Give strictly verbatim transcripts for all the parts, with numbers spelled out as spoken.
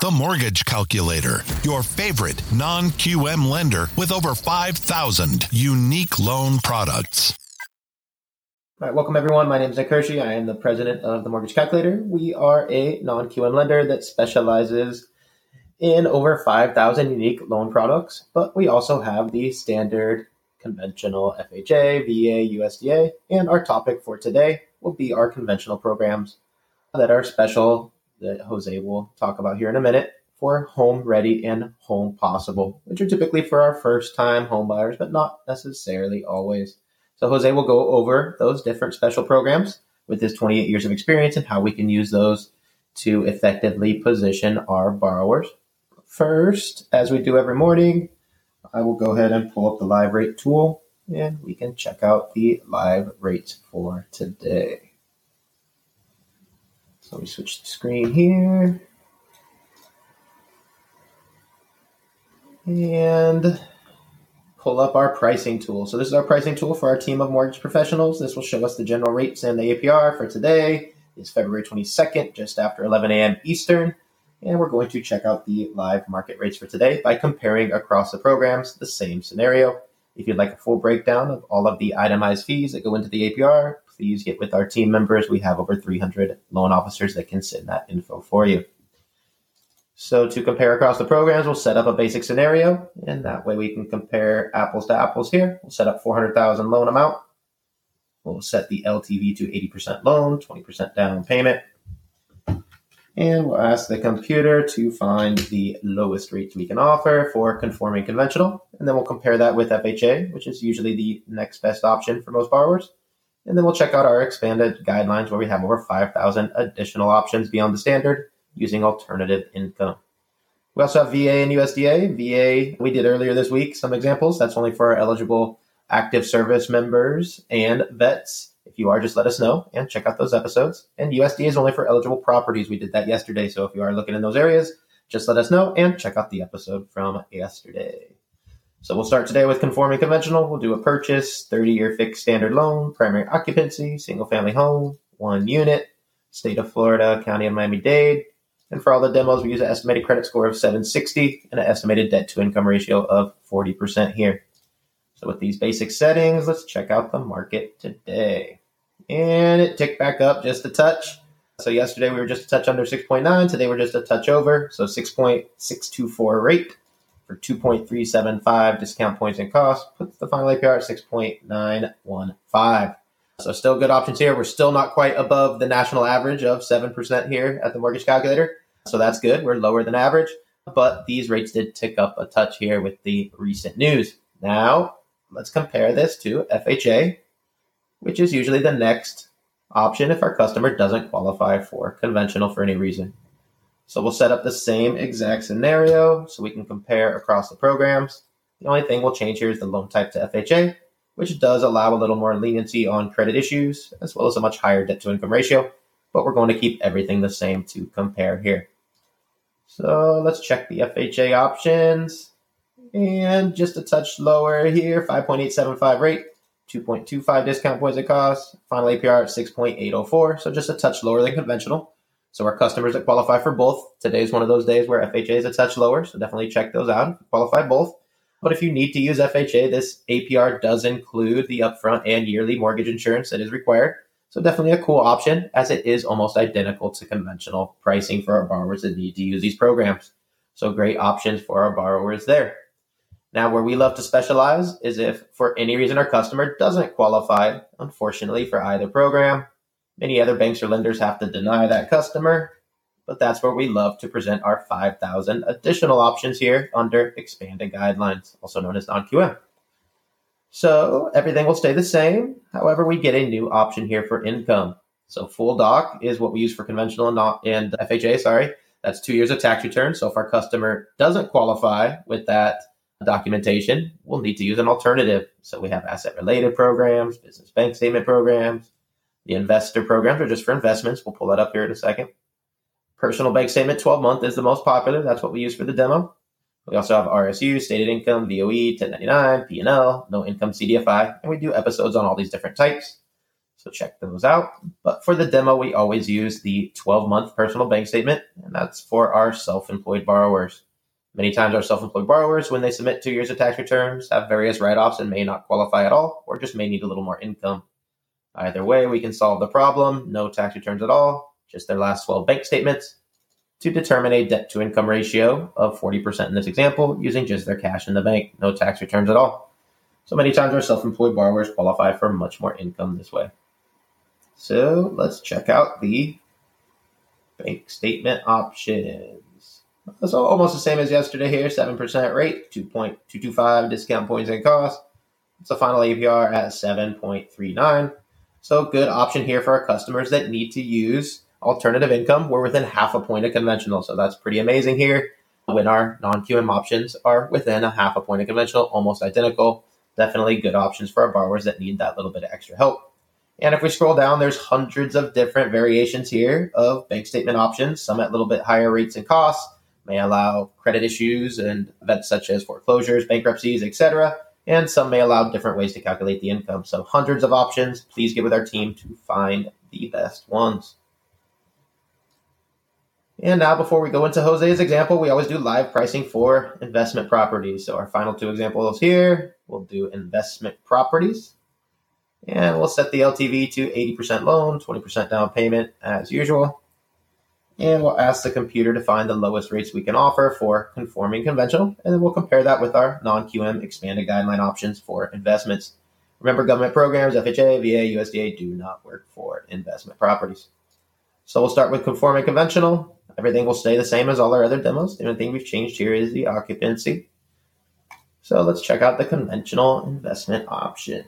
The Mortgage Calculator, your favorite non Q M lender with over five thousand unique loan products. All right, welcome everyone. My name is Nick Hiersche. I am the president of The Mortgage Calculator. We are a non Q M lender that specializes in over five thousand unique loan products, but we also have the standard conventional F H A, V A, U S D A, and our topic for today will be our conventional programs that are special that Jose will talk about here in a minute for Home Ready and Home Possible, which are typically for our first-time home buyers, but not necessarily always. So Jose will go over those different special programs with his twenty-eight years of experience and how we can use those to effectively position our borrowers. First, as we do every morning, I will go ahead and pull up the live rate tool and we can check out the live rates for today. So let me switch the screen here. And pull up our pricing tool. So this is our pricing tool for our team of mortgage professionals. This will show us the general rates and the A P R for today. It's February twenty-second, just after eleven a.m. Eastern. And we're going to check out the live market rates for today by comparing across the programs the same scenario. If you'd like a full breakdown of all of the itemized fees that go into the A P R, please get with our team members. We have over three hundred loan officers that can send that info for you. So to compare across the programs, we'll set up a basic scenario, and that way we can compare apples to apples here. We'll set up four hundred thousand dollars loan amount. We'll set the L T V to eighty percent loan, twenty percent down payment. And we'll ask the computer to find the lowest rates we can offer for conforming conventional. And then we'll compare that with F H A, which is usually the next best option for most borrowers. And then we'll check out our expanded guidelines where we have over five thousand additional options beyond the standard using alternative income. We also have V A and U S D A. V A, we did earlier this week, some examples. That's only for our eligible active service members and vets. If you are, just let us know and check out those episodes. And U S D A is only for eligible properties. We did that yesterday. So if you are looking in those areas, just let us know and check out the episode from yesterday. So we'll start today with conforming conventional. We'll do a purchase, thirty-year fixed standard loan, primary occupancy, single-family home, one unit, state of Florida, county of Miami-Dade. And for all the demos, we use an estimated credit score of seven sixty and an estimated debt-to-income ratio of forty percent here. So with these basic settings, let's check out the market today. And it ticked back up just a touch. So yesterday we were just a touch under six point nine. Today we're just a touch over. So six point six two four rate for two point three seven five discount points and costs puts the final A P R at six point nine one five. So still good options here. We're still not quite above the national average of seven percent here at the Mortgage Calculator. So that's good. We're lower than average. But these rates did tick up a touch here with the recent news. Now, let's compare this to F H A, which is usually the next option if our customer doesn't qualify for conventional for any reason. So we'll set up the same exact scenario so we can compare across the programs. The only thing we'll change here is the loan type to F H A, which does allow a little more leniency on credit issues, as well as a much higher debt-to-income ratio, but we're going to keep everything the same to compare here. So let's check the F H A options. And just a touch lower here, five point eight seven five rate, two point two five discount points of cost, final A P R at six point eight oh four, so just a touch lower than conventional. So our customers that qualify for both, today's one of those days where F H A is a touch lower, so definitely check those out, qualify both. But if you need to use F H A, this A P R does include the upfront and yearly mortgage insurance that is required, so definitely a cool option as it is almost identical to conventional pricing for our borrowers that need to use these programs. So great options for our borrowers there. Now, where we love to specialize is if, for any reason, our customer doesn't qualify, unfortunately, for either program. Many other banks or lenders have to deny that customer, but that's where we love to present our five thousand additional options here under expanded guidelines, also known as non Q M. So everything will stay the same. However, we get a new option here for income. So full doc is what we use for conventional and, not, and F H A, sorry. That's two years of tax return. So if our customer doesn't qualify with that documentation, we'll need to use an alternative. So we have asset-related programs, business bank statement programs, the investor programs are just for investments. We'll pull that up here in a second. Personal bank statement, twelve-month is the most popular. That's what we use for the demo. We also have R S U, stated income, V O E, ten ninety-nine, P and L, no income C D F I, and we do episodes on all these different types. So check those out. But for the demo, we always use the twelve-month personal bank statement, and that's for our self-employed borrowers. Many times our self-employed borrowers, when they submit two years of tax returns, have various write-offs and may not qualify at all, or just may need a little more income. Either way, we can solve the problem, no tax returns at all, just their last twelve bank statements, to determine a debt-to-income ratio of forty percent in this example, using just their cash in the bank, no tax returns at all. So many times our self-employed borrowers qualify for much more income this way. So let's check out the bank statement options. So almost the same as yesterday here, seven percent rate, two point two two five discount points and cost. It's a final A P R at seven point three nine. So good option here for our customers that need to use alternative income. We're within half a point of conventional, so that's pretty amazing here. When our non-Q M options are within a half a point of conventional, almost identical, definitely good options for our borrowers that need that little bit of extra help. And if we scroll down, there's hundreds of different variations here of bank statement options, some at a little bit higher rates and costs, may allow credit issues and events such as foreclosures, bankruptcies, et cetera. And some may allow different ways to calculate the income. So hundreds of options. Please get with our team to find the best ones. And now before we go into Jose's example, we always do live pricing for investment properties. So our final two examples here, we'll do investment properties. And we'll set the L T V to eighty percent loan, twenty percent down payment as usual. And we'll ask the computer to find the lowest rates we can offer for conforming conventional. And then we'll compare that with our non-Q M expanded guideline options for investments. Remember, government programs, F H A, V A, U S D A do not work for investment properties. So we'll start with conforming conventional. Everything will stay the same as all our other demos. The only thing we've changed here is the occupancy. So let's check out the conventional investment option.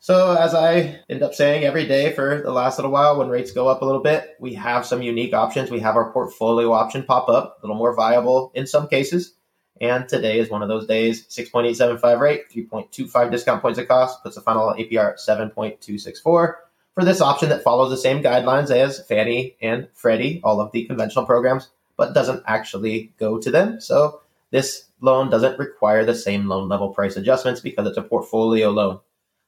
So as I end up saying every day for the last little while, when rates go up a little bit, we have some unique options. We have our portfolio option pop up, a little more viable in some cases. And today is one of those days, six point eight seven five rate, three point two five discount points of cost, puts the final A P R at seven point two six four. For this option that follows the same guidelines as Fannie and Freddie, all of the conventional programs, but doesn't actually go to them. So this loan doesn't require the same loan level price adjustments because it's a portfolio loan.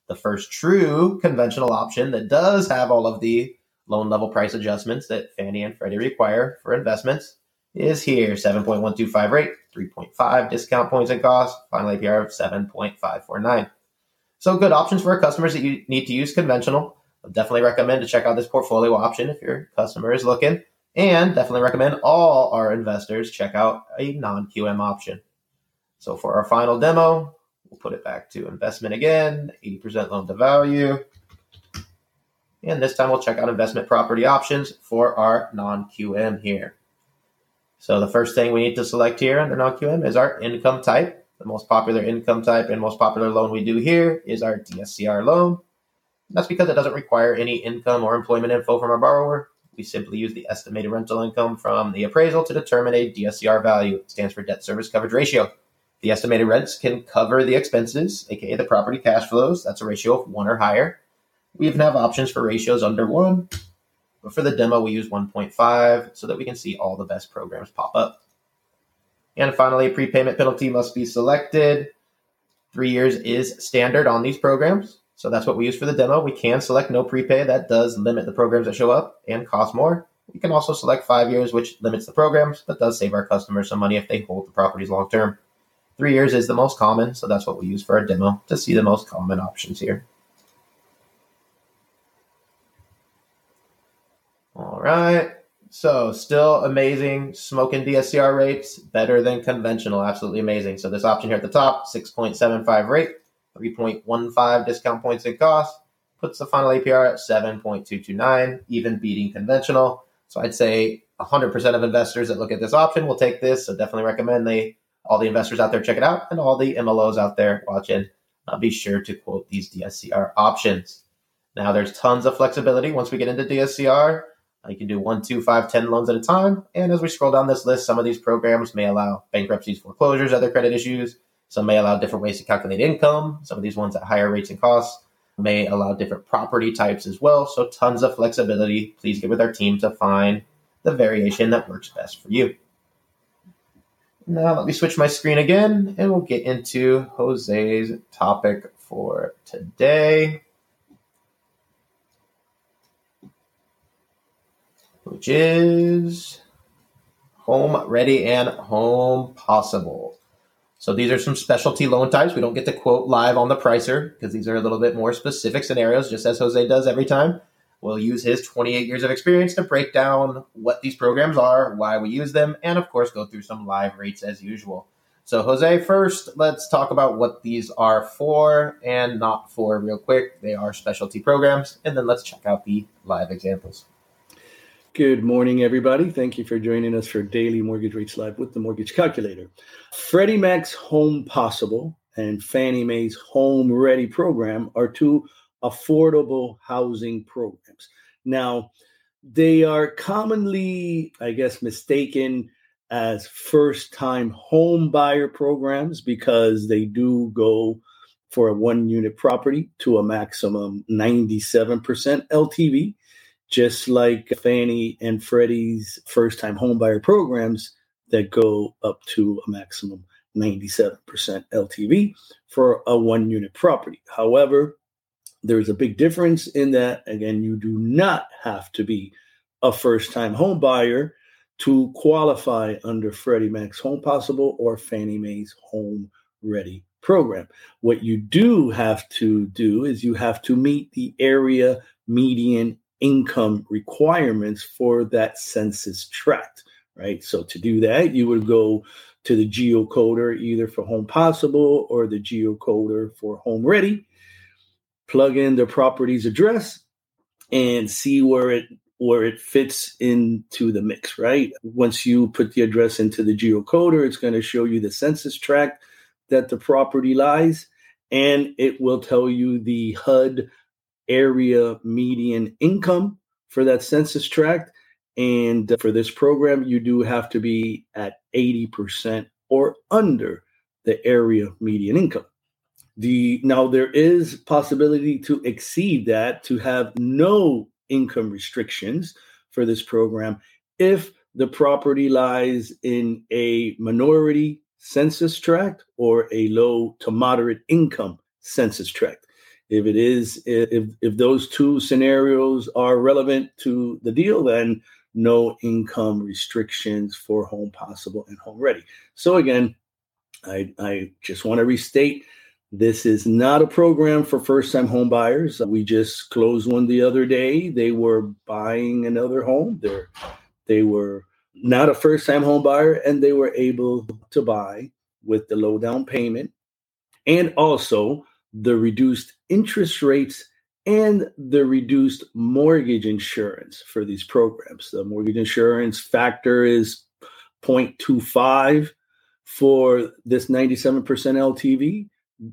The first true conventional option that does have all of the loan level price adjustments that Fannie and Freddie require for investments is here, seven point one two five rate, three point five discount points and cost, final A P R of seven point five four nine. So good options for our customers that you need to use conventional. I definitely recommend to check out this portfolio option if your customer is looking, and definitely recommend all our investors check out a non-Q M option. So for our final demo, we'll put it back to investment again, eighty percent loan to value. And this time we'll check out investment property options for our non-Q M here. So the first thing we need to select here under non-Q M is our income type. The most popular income type and most popular loan we do here is our D S C R loan. And that's because it doesn't require any income or employment info from our borrower. We simply use the estimated rental income from the appraisal to determine a D S C R value. It stands for debt service coverage ratio. The estimated rents can cover the expenses, aka the property cash flows. That's a ratio of one or higher. We even have options for ratios under one, but for the demo, we use one point five so that we can see all the best programs pop up. And finally, prepayment penalty must be selected. Three years is standard on these programs, so that's what we use for the demo. We can select no prepay. That does limit the programs that show up and cost more. We can also select five years, which limits the programs, but does save our customers some money if they hold the properties long term. Three years is the most common, so that's what we use for our demo to see the most common options here. All right, so still amazing, smoking D S C R rates, better than conventional, absolutely amazing. So this option here at the top, six point seven five rate, three point one five discount points and cost, puts the final A P R at seven point two two nine, even beating conventional. So I'd say one hundred percent of investors that look at this option will take this, so definitely recommend they all the investors out there check it out, and all the M L Os out there watching, uh, be sure to quote these D S C R options. Now there's tons of flexibility once we get into D S C R. Uh, you can do one, two, five, ten loans at a time. And as we scroll down this list, some of these programs may allow bankruptcies, foreclosures, other credit issues. Some may allow different ways to calculate income. Some of these ones at higher rates and costs may allow different property types as well. So tons of flexibility. Please get with our team to find the variation that works best for you. Now let me switch my screen again, and we'll get into Jose's topic for today, which is Home Ready and Home Possible. So these are some specialty loan types. We don't get to quote live on the pricer because these are a little bit more specific scenarios, just as Jose does every time. We'll use his twenty-eight years of experience to break down what these programs are, why we use them, and of course, go through some live rates as usual. So Jose, first, let's talk about what these are for and not for real quick. They are specialty programs, and then let's check out the live examples. Good morning, everybody. Thank you for joining us for Daily Mortgage Rates Live with the Mortgage Calculator. Freddie Mac's Home Possible and Fannie Mae's Home Ready program are two affordable housing programs. Now, they are commonly, I guess, mistaken as first-time home buyer programs because they do go for a one-unit property to a maximum ninety-seven percent L T V, just like Fannie and Freddie's first-time home buyer programs that go up to a maximum ninety-seven percent L T V for a one-unit property. However, there's a big difference in that, again, you do not have to be a first-time home buyer to qualify under Freddie Mac's Home Possible or Fannie Mae's Home Ready program. What you do have to do is you have to meet the area median income requirements for that census tract, right? So to do that, you would go to the geocoder either for Home Possible or the geocoder for Home Ready, plug in the property's address and see where it where it fits into the mix, right? Once you put the address into the geocoder, it's going to show you the census tract that the property lies, and it will tell you the H U D area median income for that census tract. And for this program, you do have to be at eighty percent or under the area median income. The now there is possibility to exceed that, to have no income restrictions for this program if the property lies in a minority census tract or a low to moderate income census tract. If it is, if if those two scenarios are relevant to the deal, then no income restrictions for Home Possible and Home Ready. So again, I I just want to restate. This is not a program for first-time home buyers. We just closed one the other day. They were buying another home. They're, they were not a first-time home buyer, and they were able to buy with the low down payment and also the reduced interest rates and the reduced mortgage insurance for these programs. The mortgage insurance factor is zero point two five for this ninety-seven percent L T V.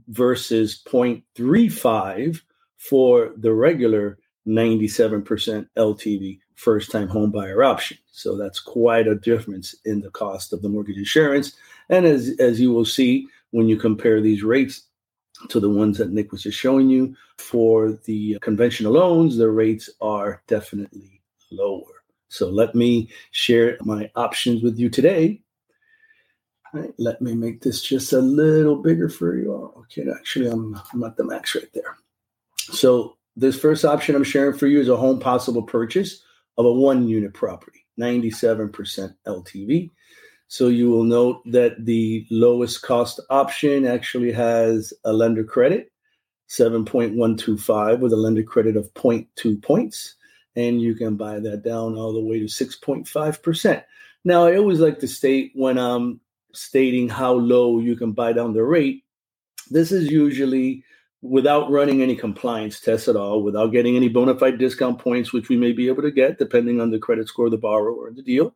Versus zero point three five for the regular ninety-seven percent L T V first-time home buyer option. So that's quite a difference in the cost of the mortgage insurance. And as, as you will see when you compare these rates to the ones that Nick was just showing you, for the conventional loans, the rates are definitely lower. So let me share my options with you today. All right, let me make this just a little bigger for you all. Okay, actually, I'm, I'm at the max right there. So this first option I'm sharing for you is a home possible purchase of a one-unit property, ninety-seven percent L T V. So you will note that the lowest cost option actually has a lender credit, seven point one two five with a lender credit of zero point two points. And you can buy that down all the way to six point five percent. Now, I always like to state when I'm um, stating how low you can buy down the rate, this is usually without running any compliance tests at all, without getting any bona fide discount points, which we may be able to get depending on the credit score of the borrower or the deal.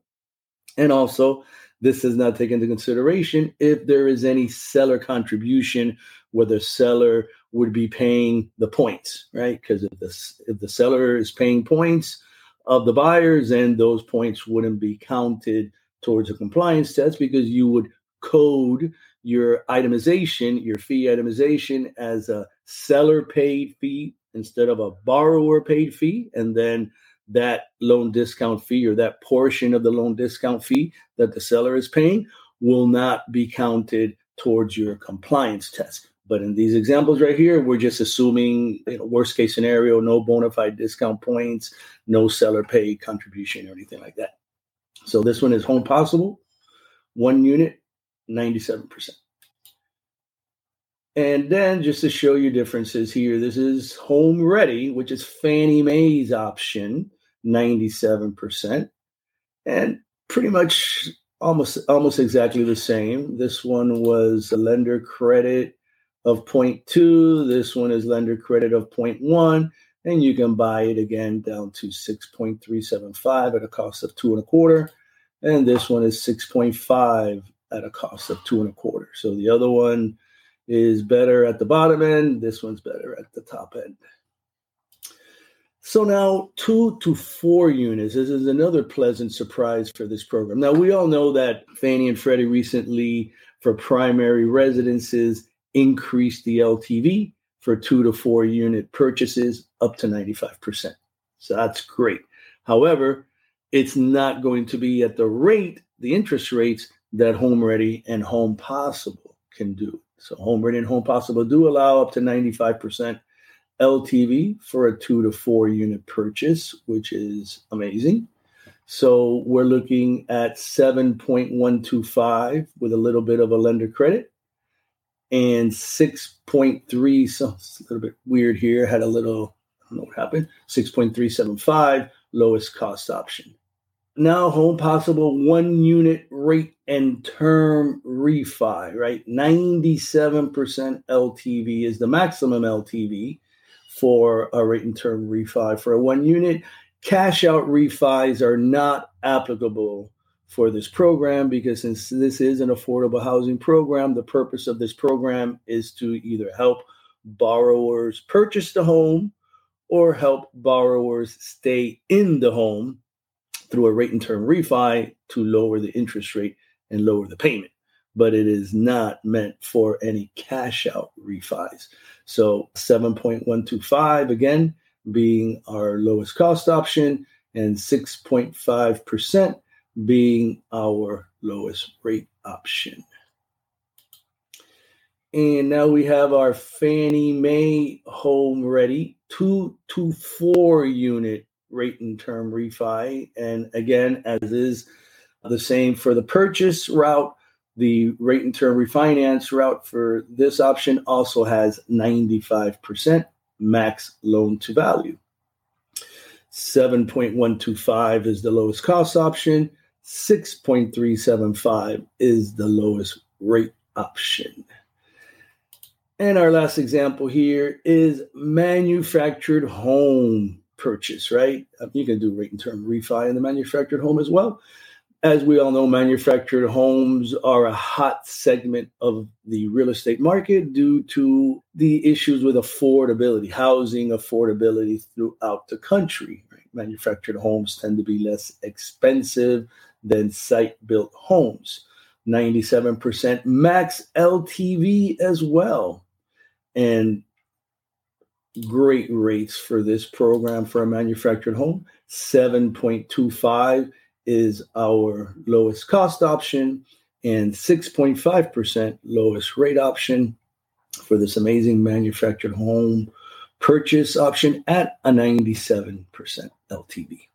And also, this does not take into consideration if there is any seller contribution, whether seller would be paying the points, right? Because if the, if the seller is paying points of the buyers, then those points wouldn't be counted towards a compliance test because you would code your itemization, your fee itemization as a seller paid fee instead of a borrower paid fee. And then that loan discount fee or that portion of the loan discount fee that the seller is paying will not be counted towards your compliance test. But in these examples right here, we're just assuming, you know, worst case scenario, no bona fide discount points, no seller pay contribution or anything like that. So this one is Home Possible, one unit, ninety-seven percent. And then just to show you differences here, this is Home Ready, which is Fannie Mae's option, ninety-seven percent. And pretty much almost almost exactly the same. This one was a lender credit of zero point two. This one is lender credit of zero point one. And you can buy it again down to six point three seven five at a cost of two and a quarter. And this one is six point five at a cost of two and a quarter. So the other one is better at the bottom end. This one's better at the top end. So now two to four units. This is another pleasant surprise for this program. Now, we all know that Fannie and Freddie recently, for primary residences, increased the L T V for two to four unit purchases up to ninety-five percent. So that's great. However, it's not going to be at the rate, the interest rates that Home Ready and Home Possible can do. So Home Ready and Home Possible do allow up to ninety-five percent L T V for a two to four unit purchase, which is amazing. So we're looking at seven point one two five with a little bit of a lender credit. And six point three, so it's a little bit weird here, had a little, I don't know what happened, six point three seven five, lowest cost option. Now Home Possible, one unit rate and term refi, right? ninety-seven percent L T V is the maximum L T V for a rate and term refi for a one unit. Cash out refis are not applicable for this program, because since this is an affordable housing program, the purpose of this program is to either help borrowers purchase the home or help borrowers stay in the home through a rate and term refi to lower the interest rate and lower the payment. But it is not meant for any cash out refis. So seven point one two five, again, being our lowest cost option, and six point five percent being our lowest rate option. And now we have our Fannie Mae Home Ready two to four unit rate and term refi. And again, as is the same for the purchase route, the rate and term refinance route for this option also has ninety-five percent max loan to value. seven point one two five is the lowest cost option. six point three seven five is the lowest rate option. And our last example here is manufactured home purchase, right? You can do rate and term refi in the manufactured home as well. As we all know, manufactured homes are a hot segment of the real estate market due to the issues with affordability, housing affordability throughout the country. Manufactured homes tend to be less expensive than site-built homes. ninety-seven percent max L T V as well. And great rates for this program for a manufactured home. seven point two five is our lowest cost option, and six point five percent lowest rate option for this amazing manufactured home purchase option at a ninety-seven percent L T V.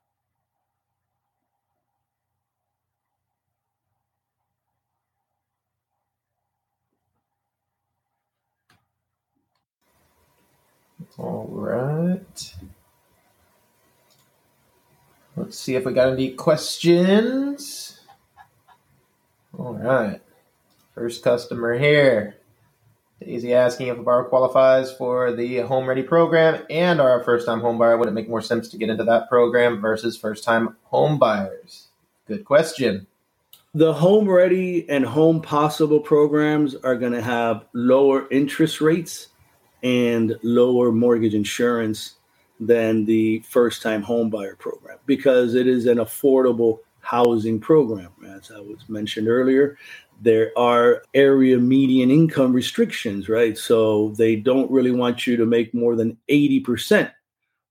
All right. Let's see if we got any questions. All right. First customer here. Daisy asking if a borrower qualifies for the Home Ready program and are a first-time home buyer. Would it make more sense to get into that program versus first-time home buyers? Good question. The Home Ready and Home Possible programs are going to have lower interest rates and lower mortgage insurance than the first-time home buyer program, because it is an affordable housing program. As I was mentioned earlier, there are area median income restrictions, right? So they don't really want you to make more than eighty percent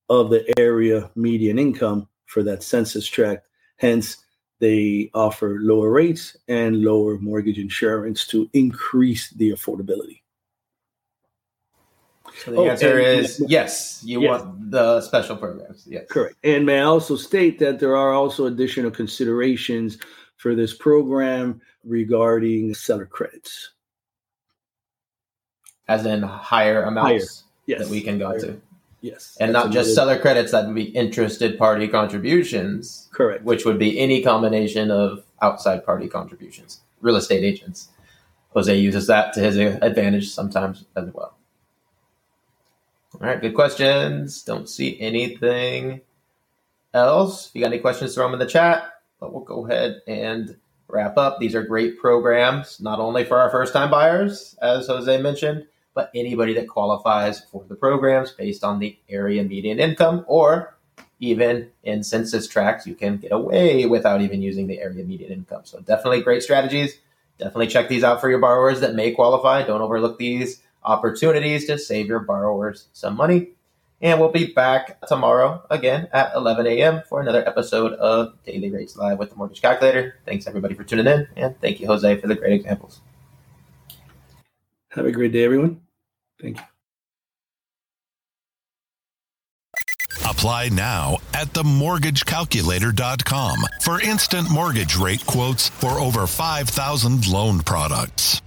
of the area median income for that census tract. Hence, they offer lower rates and lower mortgage insurance to increase the affordability. So the oh, answer and, is yes, you yes. want the special programs. Yes. Correct. And may I also state that there are also additional considerations for this program regarding seller credits. As in higher amounts higher. Yes. that we can go higher. to. Yes. And not just seller credits, that would be interested party contributions. Correct. Which would be any combination of outside party contributions, real estate agents. Jose uses that to his advantage sometimes as well. All right, good questions. Don't see anything else. If you got any questions, throw them in the chat. But we'll go ahead and wrap up. These are great programs, not only for our first-time buyers, as Jose mentioned, but anybody that qualifies for the programs based on the area median income, or even in census tracts, you can get away without even using the area median income. So definitely great strategies. Definitely check these out for your borrowers that may qualify. Don't overlook these opportunities to save your borrowers some money. And we'll be back tomorrow again at eleven a.m. for another episode of Daily Rates Live with the Mortgage Calculator. Thanks everybody for tuning in. And thank you, Jose, for the great examples. Have a great day, everyone. Thank you. Apply now at the mortgage calculator dot com for instant mortgage rate quotes for over five thousand loan products.